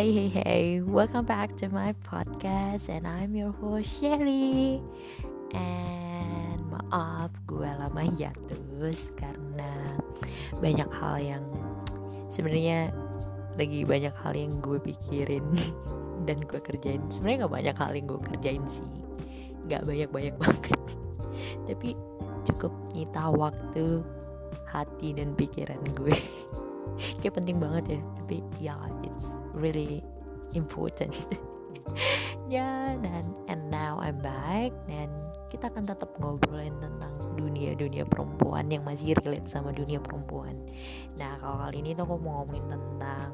Hey, welcome back to my podcast, and I'm your host Sherry. And maaf gue lama hiatus karena banyak hal yang sebenarnya lagi banyak hal yang gue pikirin dan gue kerjain. Sebenarnya nggak banyak hal yang gue kerjain sih, nggak banyak banget. Tapi cukup nyita waktu, hati dan pikiran gue. Kayak penting banget ya, tapi ya it's really important. Ya, and now I'm back, dan kita akan tetap ngobrolin tentang dunia perempuan yang masih relate sama dunia perempuan. Nah, kalau kali ini tuh aku mau ngomongin tentang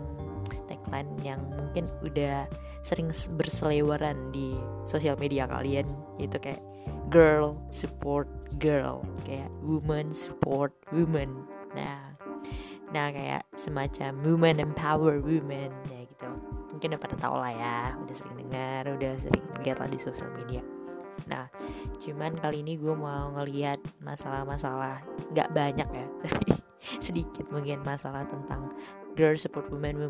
tagline yang mungkin udah sering berseleweran di sosial media kalian, yaitu kayak girl support girl, kayak woman support woman. Nah kayak semacam women empower women ya gitu, mungkin udah pada tau lah ya, udah sering dengar, udah sering lihat lah di sosial media. Nah cuman kali ini gue mau ngelihat masalah-masalah, nggak banyak ya tapi sedikit mungkin, masalah tentang girl support women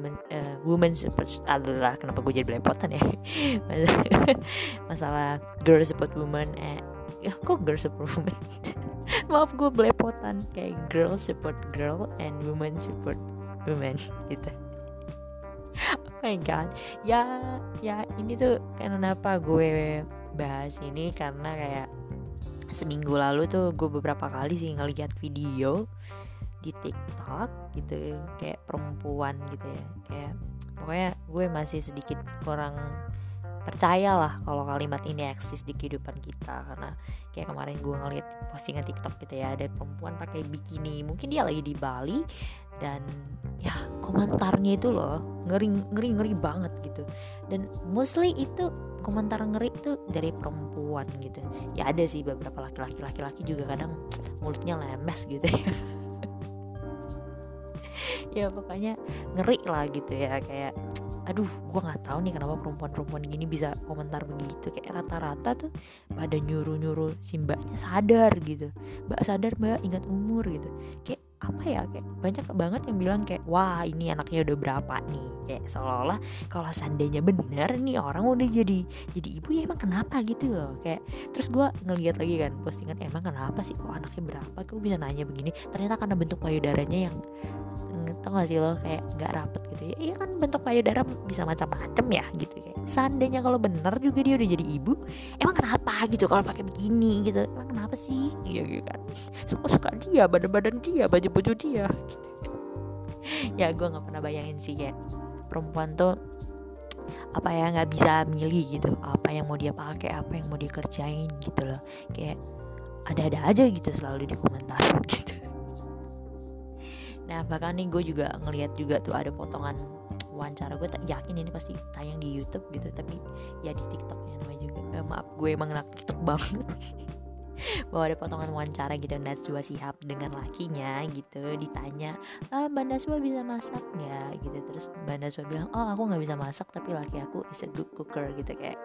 support, adalah kenapa gue jadi belepotan ya. Masalah girl support women kok girl support women. Maaf gue belepotan, kayak girl support girl and woman support women gitu. Oh my god. Ya ini tuh kenapa gue bahas ini, karena kayak seminggu lalu tuh gue beberapa kali sih ngeliat video di TikTok gitu, kayak perempuan gitu ya, kayak pokoknya gue masih sedikit kurang percayalah kalau kalimat ini eksis di kehidupan kita, karena kayak kemarin gue ngeliat postingan TikTok gitu ya, ada perempuan pakai bikini, mungkin dia lagi di Bali, dan ya komentarnya itu loh ngeri banget gitu, dan mostly itu komentar ngeri itu dari perempuan gitu ya. Ada sih beberapa laki-laki juga kadang mulutnya lemes gitu ya. Ya pokoknya ngeri lah gitu ya, kayak aduh gue nggak tahu nih kenapa perempuan gini bisa komentar begitu. Kayak rata-rata tuh pada nyuruh si mbaknya sadar gitu, mbak sadar, mbak ingat umur gitu. Kayak apa ya, kayak banyak banget yang bilang kayak wah ini anaknya udah berapa nih, kayak seolah-olah kalau seandainya benar nih orang udah jadi ibu ya emang kenapa gitu loh. Kayak terus gue ngeliat lagi kan postingan, emang kenapa sih kok anaknya berapa kok bisa nanya begini, ternyata karena bentuk payudaranya yang tau gak sih lo, kayak gak rapet gitu ya. Iya kan bentuk payudara bisa macam-macam ya gitu, kayak seandainya kalau bener juga dia udah jadi ibu, emang kenapa gitu kalau pakai begini gitu, emang kenapa sih gitu kan, suka-suka dia, badan-badan dia, baju-baju dia gitu. Ya gue gak pernah bayangin sih kayak perempuan tuh apa ya, gak bisa milih gitu apa yang mau dia pakai, apa yang mau dia kerjain gitu loh. Kayak ada-ada aja gitu selalu di komentar gitu. Nah bahkan nih gue juga ngelihat juga tuh ada potongan wawancara, gue yakin ini pasti tayang di YouTube gitu, tapi ya di TikToknya namanya juga. Maaf gue emang enak TikTok banget. Bahwa ada potongan wawancara gitu Najwa Shihab dengan lakinya gitu, ditanya Mbak Najwa bisa masak nggak gitu, terus Mbak Najwa bilang oh aku nggak bisa masak tapi laki aku is a good cooker gitu. Kayak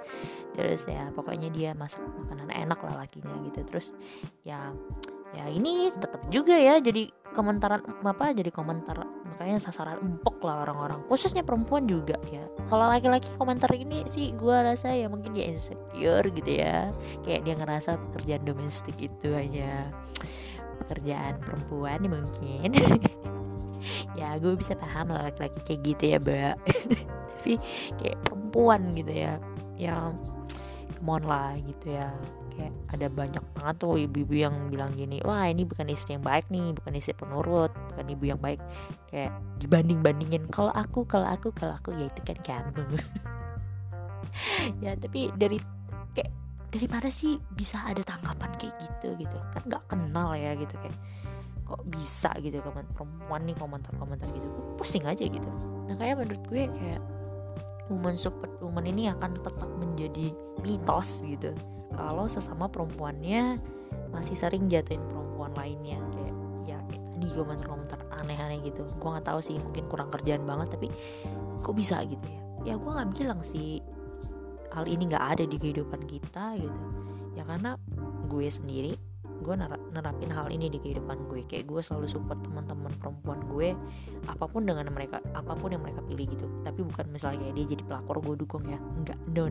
terus ya pokoknya dia masak makanan enak lah lakinya gitu. Terus ya ini tetap juga ya jadi komentar makanya sasaran empuk lah orang-orang, khususnya perempuan juga ya. Kalau laki-laki komentar ini sih gue rasa ya mungkin dia insecure gitu ya, kayak dia ngerasa pekerjaan domestik itu hanya pekerjaan perempuan mungkin. Ya gue bisa paham lah laki-laki kayak gitu ya mbak. Tapi kayak perempuan gitu ya, yang come on lah gitu ya. Kayak ada banyak banget tuh ibu-ibu yang bilang gini, wah ini bukan istri yang baik nih, bukan istri penurut, bukan ibu yang baik. Kayak dibanding-bandingin, kalau aku ya itu kan kamu. Ya tapi dari mana sih bisa ada tanggapan kayak gitu kan nggak kenal ya gitu, kayak kok bisa gitu perempuan nih komentar gitu, pusing aja gitu. Nah kayak menurut gue kayak woman support woman ini akan tetap menjadi mitos gitu kalau sesama perempuannya masih sering jatuhin perempuan lainnya. Kayak ya kayak tadi komentar-komentar aneh-aneh gitu. Gue nggak tahu sih, mungkin kurang kerjaan banget tapi kok bisa gitu ya. Ya gue nggak bilang sih hal ini nggak ada di kehidupan kita gitu ya, karena gue sendiri gue nerapin hal ini di kehidupan gue. Kayak gue selalu support teman-teman perempuan gue, apapun dengan mereka, apapun yang mereka pilih gitu. Tapi bukan misalnya kayak dia jadi pelakor gue dukung ya, enggak, no,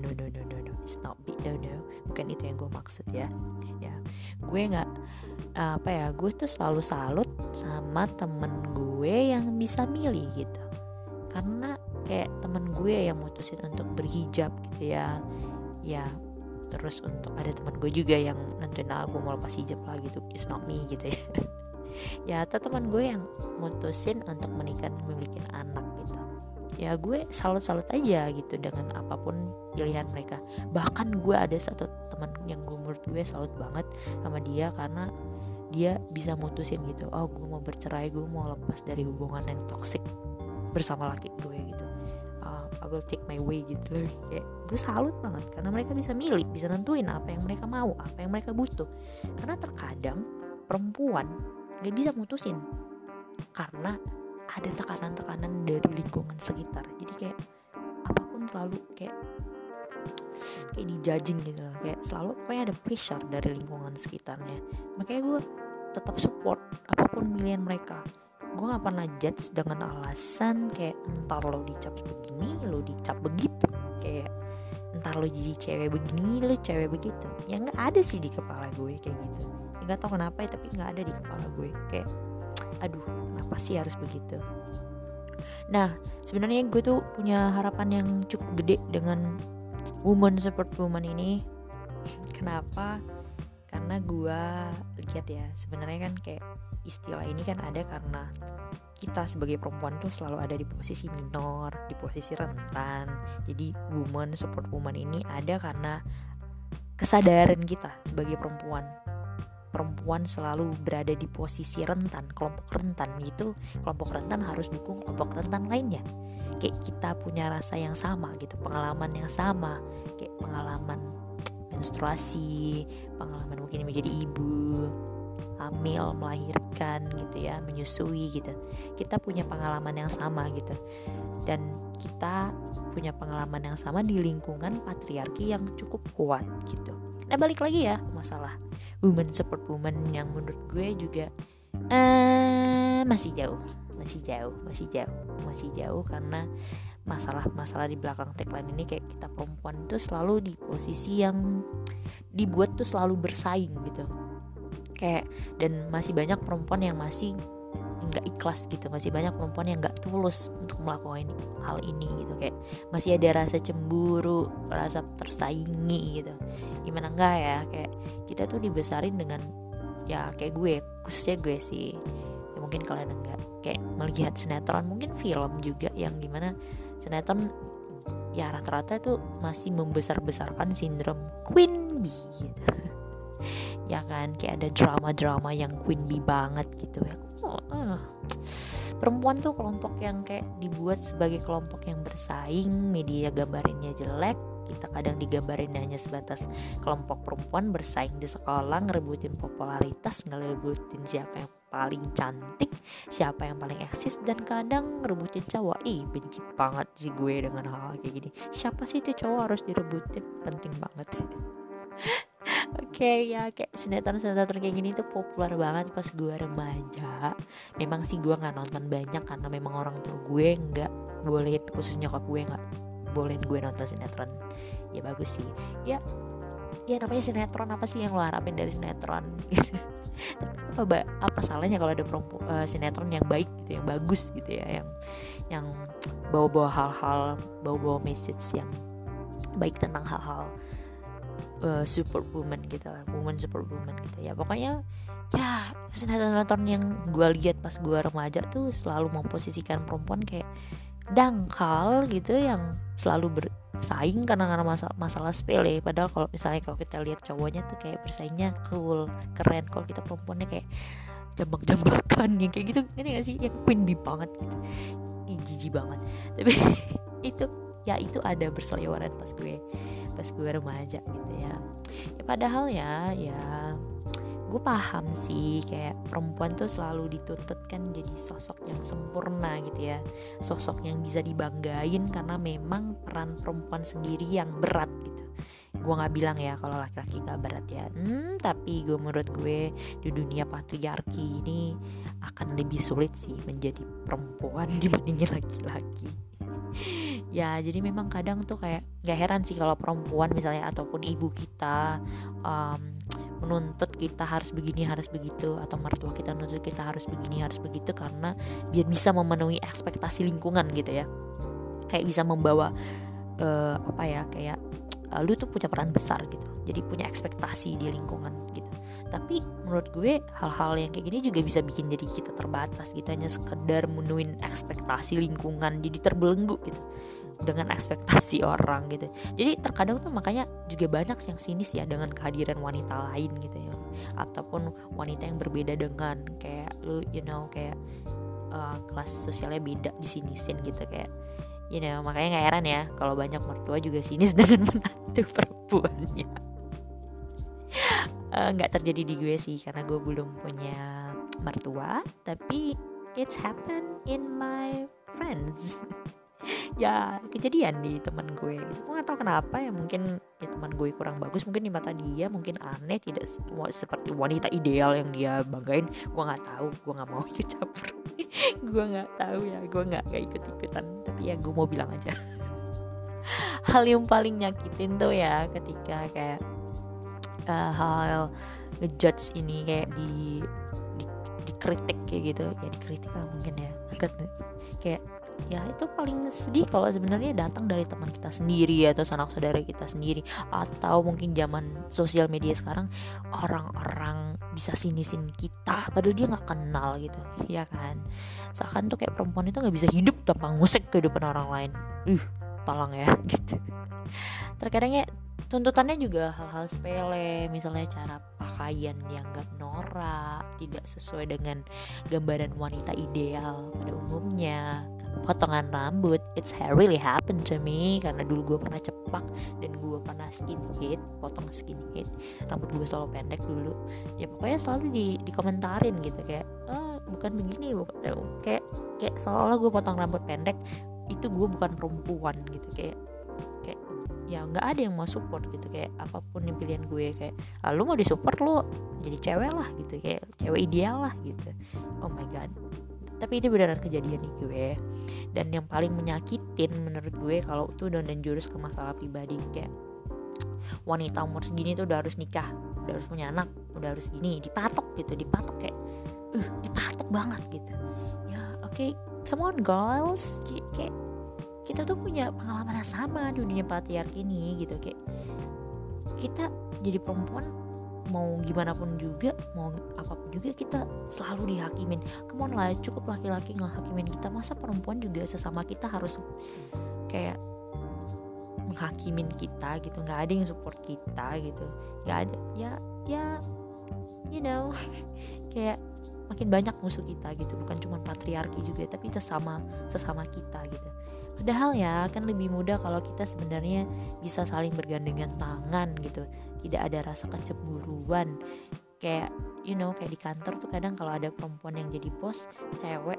it's not big, no, bukan itu yang gue maksud ya. Gue nggak gue tuh selalu salut sama temen gue yang bisa milih gitu, karena kayak temen gue yang mutusin untuk berhijab gitu ya. Terus untuk ada teman gue juga yang nantuin aku mau lepas hijab lah gitu, it's not me gitu ya. Ya atau teman gue yang mutusin untuk menikah dan memiliki anak gitu. Ya gue salut-salut aja gitu dengan apapun pilihan mereka. Bahkan gue ada satu teman yang gue menurut gue salut banget sama dia, karena dia bisa mutusin gitu, oh gue mau bercerai, gue mau lepas dari hubungan yang toksik bersama laki gue gitu. I will take my way gitu loh. Ya, gue salut banget karena mereka bisa milih, bisa nentuin apa yang mereka mau, apa yang mereka butuh. Karena terkadang perempuan gak bisa mutusin karena ada tekanan-tekanan dari lingkungan sekitar. Jadi kayak apapun selalu kayak dijudging gitu loh. Kayak selalu pokoknya ada pressure dari lingkungan sekitarnya. Makanya gue tetap support apapun pilihan mereka. Gue gak pernah judge dengan alasan kayak entar lo dicap begini, lo dicap begitu, kayak entar lo jadi cewek begini, lo cewek begitu. Ya gak ada sih di kepala gue kayak gitu ya, gak tau kenapa ya, tapi gak ada di kepala gue. Kayak aduh kenapa sih harus begitu. Nah sebenarnya gue tuh punya harapan yang cukup gede dengan Woman Support Woman ini. Kenapa? Karena gue lihat ya, sebenarnya kan kayak istilah ini kan ada karena kita sebagai perempuan tuh selalu ada di posisi minor, di posisi rentan. Jadi woman support woman ini ada karena kesadaran kita sebagai perempuan selalu berada di posisi rentan, kelompok rentan gitu. Kelompok rentan harus dukung kelompok rentan lainnya. Kayak kita punya rasa yang sama gitu, pengalaman yang sama, kayak pengalaman menstruasi, pengalaman mungkin menjadi ibu, hamil, melahirkan gitu ya, menyusui gitu. Kita punya pengalaman yang sama gitu. Dan kita punya pengalaman yang sama di lingkungan patriarki yang cukup kuat gitu. Nah balik lagi ya ke masalah woman support woman yang menurut gue juga masih jauh karena masalah di belakang tagline ini kayak kita perempuan tuh selalu di posisi yang dibuat tuh selalu bersaing gitu. Kayak dan masih banyak perempuan yang masih nggak ikhlas gitu, masih banyak perempuan yang nggak tulus untuk melakukan hal ini gitu. Kayak masih ada rasa cemburu, rasa tersaingi gitu. Gimana enggak ya, kayak kita tuh dibesarin dengan ya kayak gue, khususnya gue sih ya, mungkin kalian enggak, kayak melihat sinetron, mungkin film juga yang gimana sinetron ya rata-rata itu masih membesar-besarkan sindrom Queen Bee gitu. Ya kan, kayak ada drama-drama yang Queen Bee banget gitu ya. Perempuan tuh kelompok yang kayak dibuat sebagai kelompok yang bersaing, media gambarinnya jelek. Kita kadang digambarin hanya sebatas kelompok perempuan bersaing di sekolah, ngerebutin popularitas, ngerebutin siapa yang paling cantik, siapa yang paling eksis, dan kadang ngerebutin cowok. Ih benci banget sih gue dengan hal kayak gini. Siapa sih itu cowok harus direbutin, penting banget. Oke, ya kayak sinetron-sinetron kayak gini tuh populer banget pas gue remaja. Memang sih gue gak nonton banyak karena memang orang tua gue gak bolehin, khususnya nyokap gue gak bolehin gue nonton sinetron. Ya bagus sih. Ya namanya sinetron, apa sih yang lo harapin dari sinetron? apa salahnya kalau ada sinetron yang baik gitu, yang bagus gitu ya, yang bawa-bawa message yang baik tentang hal-hal superwoman gitu lah, woman superwoman gitu ya. Pokoknya ya sinetron yang gue lihat pas gue remaja tuh selalu memposisikan perempuan kayak dangkal gitu, yang selalu bersaing karena masalah sepele. Padahal kalau misalnya kalau kita lihat cowoknya tuh kayak bersaingnya cool, keren. Kalau kita perempuannya kayak jambak-jambakan yang kayak gitu, ngerti gak sih? Yang Queen Bee banget gitu. Ih jijik banget. Tapi itu ada bersoyoran pas gue remaja gitu ya. Ya padahal ya gue paham sih kayak perempuan tuh selalu dituntut kan jadi sosok yang sempurna gitu ya, sosok yang bisa dibanggain karena memang peran perempuan sendiri yang berat gitu, gue nggak bilang ya kalau laki-laki gak berat ya, tapi gue menurut gue di dunia patriarki ini akan lebih sulit sih menjadi perempuan dibandingin laki-laki. Ya jadi memang kadang tuh kayak nggak heran sih kalau perempuan misalnya ataupun ibu kita menuntut kita harus begini harus begitu, atau mertua kita menuntut kita harus begini harus begitu karena biar bisa memenuhi ekspektasi lingkungan gitu ya, kayak bisa membawa lu tuh punya peran besar gitu, jadi punya ekspektasi di lingkungan gitu. Tapi menurut gue hal-hal yang kayak gini juga bisa bikin jadi kita terbatas gitu, hanya sekedar menuin ekspektasi lingkungan, jadi terbelenggu gitu dengan ekspektasi orang gitu. Jadi terkadang tuh makanya juga banyak yang sinis ya dengan kehadiran wanita lain gitu ya, ataupun wanita yang berbeda dengan kayak lu, you know, kayak kelas sosialnya beda disinisin gitu kayak, you know, makanya nggak heran ya kalau banyak mertua juga sinis dengan menantu perempuannya. Nggak terjadi di gue sih karena gue belum punya mertua, tapi it's happened in my friends. Ya kejadian di teman gue gitu. Gue nggak tahu kenapa ya, mungkin ya teman gue kurang bagus, mungkin di mata dia mungkin aneh, tidak seperti wanita ideal yang dia banggain. Gue nggak tahu, gue nggak mau ikut campur. Gue nggak tahu ya, gue nggak ikut-ikutan, tapi ya gue mau bilang aja. Hal yang paling nyakitin tuh ya ketika kayak hal ngejudge ini kayak dikritik kayak gitu ya, dikritik lah mungkin ya, kayak ya itu paling sedih kalau sebenarnya datang dari teman kita sendiri atau sanak saudara kita sendiri, atau mungkin zaman sosial media sekarang orang-orang bisa sinisin kita padahal dia nggak kenal gitu ya kan, seakan tuh kayak perempuan itu nggak bisa hidup tanpa ngusik kehidupan orang lain. Tolong ya gitu. Terkadangnya tuntutannya juga hal-hal sepele, misalnya cara pakaian dianggap norak, tidak sesuai dengan gambaran wanita ideal pada umumnya, potongan rambut, it's really happened to me karena dulu gue pernah cepak dan gue pernah skinhead, potong skinhead, rambut gue selalu pendek dulu ya, pokoknya selalu dikomentarin gitu kayak bukan begini, kayak seolah-olah gue potong rambut pendek itu gue bukan perempuan gitu, kayak ya nggak ada yang mau support gitu, kayak apapun yang pilihan gue kayak lu mau disupport lu jadi cewek lah gitu, kayak cewek ideal lah gitu. Oh my god, tapi ini beneran kejadian nih gue. Dan yang paling menyakitin menurut gue kalau itu dan jurus ke masalah pribadi, kayak wanita umur segini tuh udah harus nikah, udah harus punya anak, udah harus gini, dipatok gitu, dipatok kayak dipatok banget gitu ya. Okay, come on girls, kayak kita tuh punya pengalaman yang sama di dunia patriarki ini gitu, kayak kita jadi perempuan mau gimana pun juga, mau apapun juga kita selalu dihakimin. Come on lah, cukup laki-laki ngehakimin kita, masa perempuan juga sesama kita harus kayak menghakimin kita gitu, nggak ada yang support kita gitu, nggak ada ya you know. Kayak makin banyak musuh kita gitu, bukan cuma patriarki juga tapi sesama kita gitu. Padahal ya kan lebih mudah kalau kita sebenarnya bisa saling bergandengan tangan gitu, tidak ada rasa kecemburuan. Kayak you know, kayak di kantor tuh kadang kalau ada perempuan yang jadi bos cewek,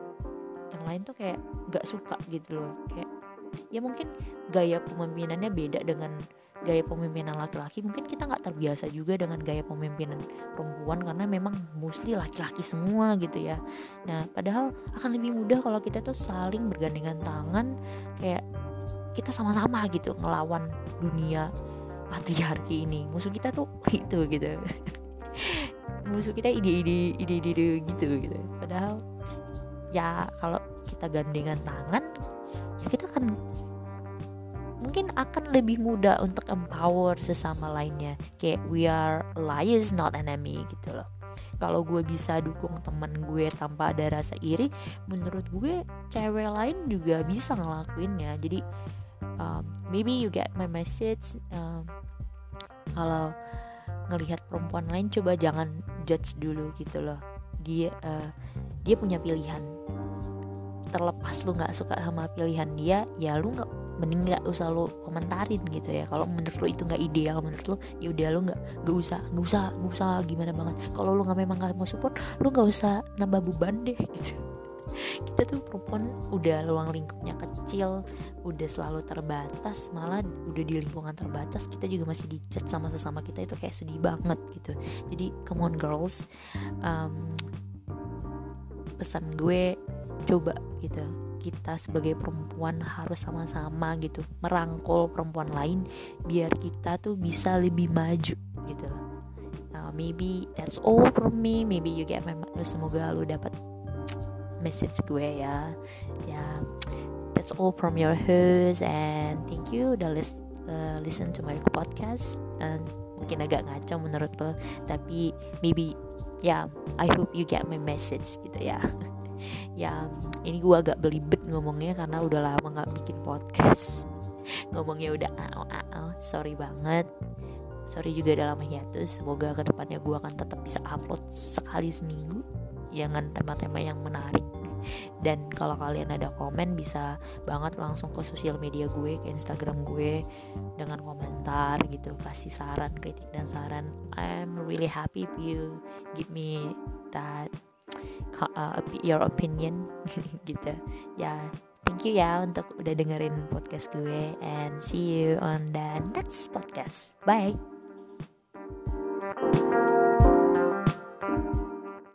yang lain tuh kayak nggak suka gitu loh, kayak ya mungkin gaya pemimpinannya beda dengan gaya pemimpinan laki-laki, mungkin kita gak terbiasa juga dengan gaya pemimpinan perempuan karena memang mostly laki-laki semua gitu ya. Nah padahal akan lebih mudah kalau kita tuh saling bergandengan tangan, kayak kita sama-sama gitu ngelawan dunia patriarki ini. Musuh kita tuh gitu gitu, musuh kita ide-ide gitu. Padahal ya kalau kita gandengan tangan ya kita kan mungkin akan lebih mudah untuk empower sesama lainnya, kayak we are allies not enemy gitu loh. Kalau gue bisa dukung teman gue tanpa ada rasa iri, menurut gue cewek lain juga bisa ngelakuinnya. Jadi maybe you get my message. Kalau ngelihat perempuan lain coba jangan judge dulu gitu loh, dia punya pilihan. Terlepas lu nggak suka sama pilihan dia, ya lu nggak, mending nggak usah lo komentarin gitu ya. Kalau menurut lo itu nggak ideal, menurut lo ya udah lo nggak usah gimana banget. Kalau lo nggak memang nggak mau support, lo nggak usah nambah beban deh gitu. Kita tuh perempuan udah ruang lingkupnya kecil, udah selalu terbatas, malah udah di lingkungan terbatas kita juga masih dicat sama sesama kita, itu kayak sedih banget gitu. Jadi come on girls, pesan gue coba gitu, kita sebagai perempuan harus sama-sama gitu merangkul perempuan lain biar kita tuh bisa lebih maju gitu. Maybe that's all for me. Maybe you get my message. Semoga lu dapat message gue ya. Yeah, that's all from your host, and thank you udah listen to my podcast. And mungkin agak ngaco menurut lo, tapi maybe yeah, I hope you get my message gitu ya. Ya, ini gue agak belibet ngomongnya karena udah lama gak bikin podcast. Ngomongnya udah sorry banget. Sorry juga udah lama hiatus. Semoga ke depannya gue akan tetap bisa upload sekali seminggu, jangan tema-tema yang menarik. Dan kalau kalian ada komen, bisa banget langsung ke sosial media gue, ke Instagram gue, dengan komentar gitu, kasih saran, kritik dan saran. I'm really happy if you give me that your opinion gitu ya. Thank you ya untuk udah dengerin podcast gue, and see you on the next podcast. Bye.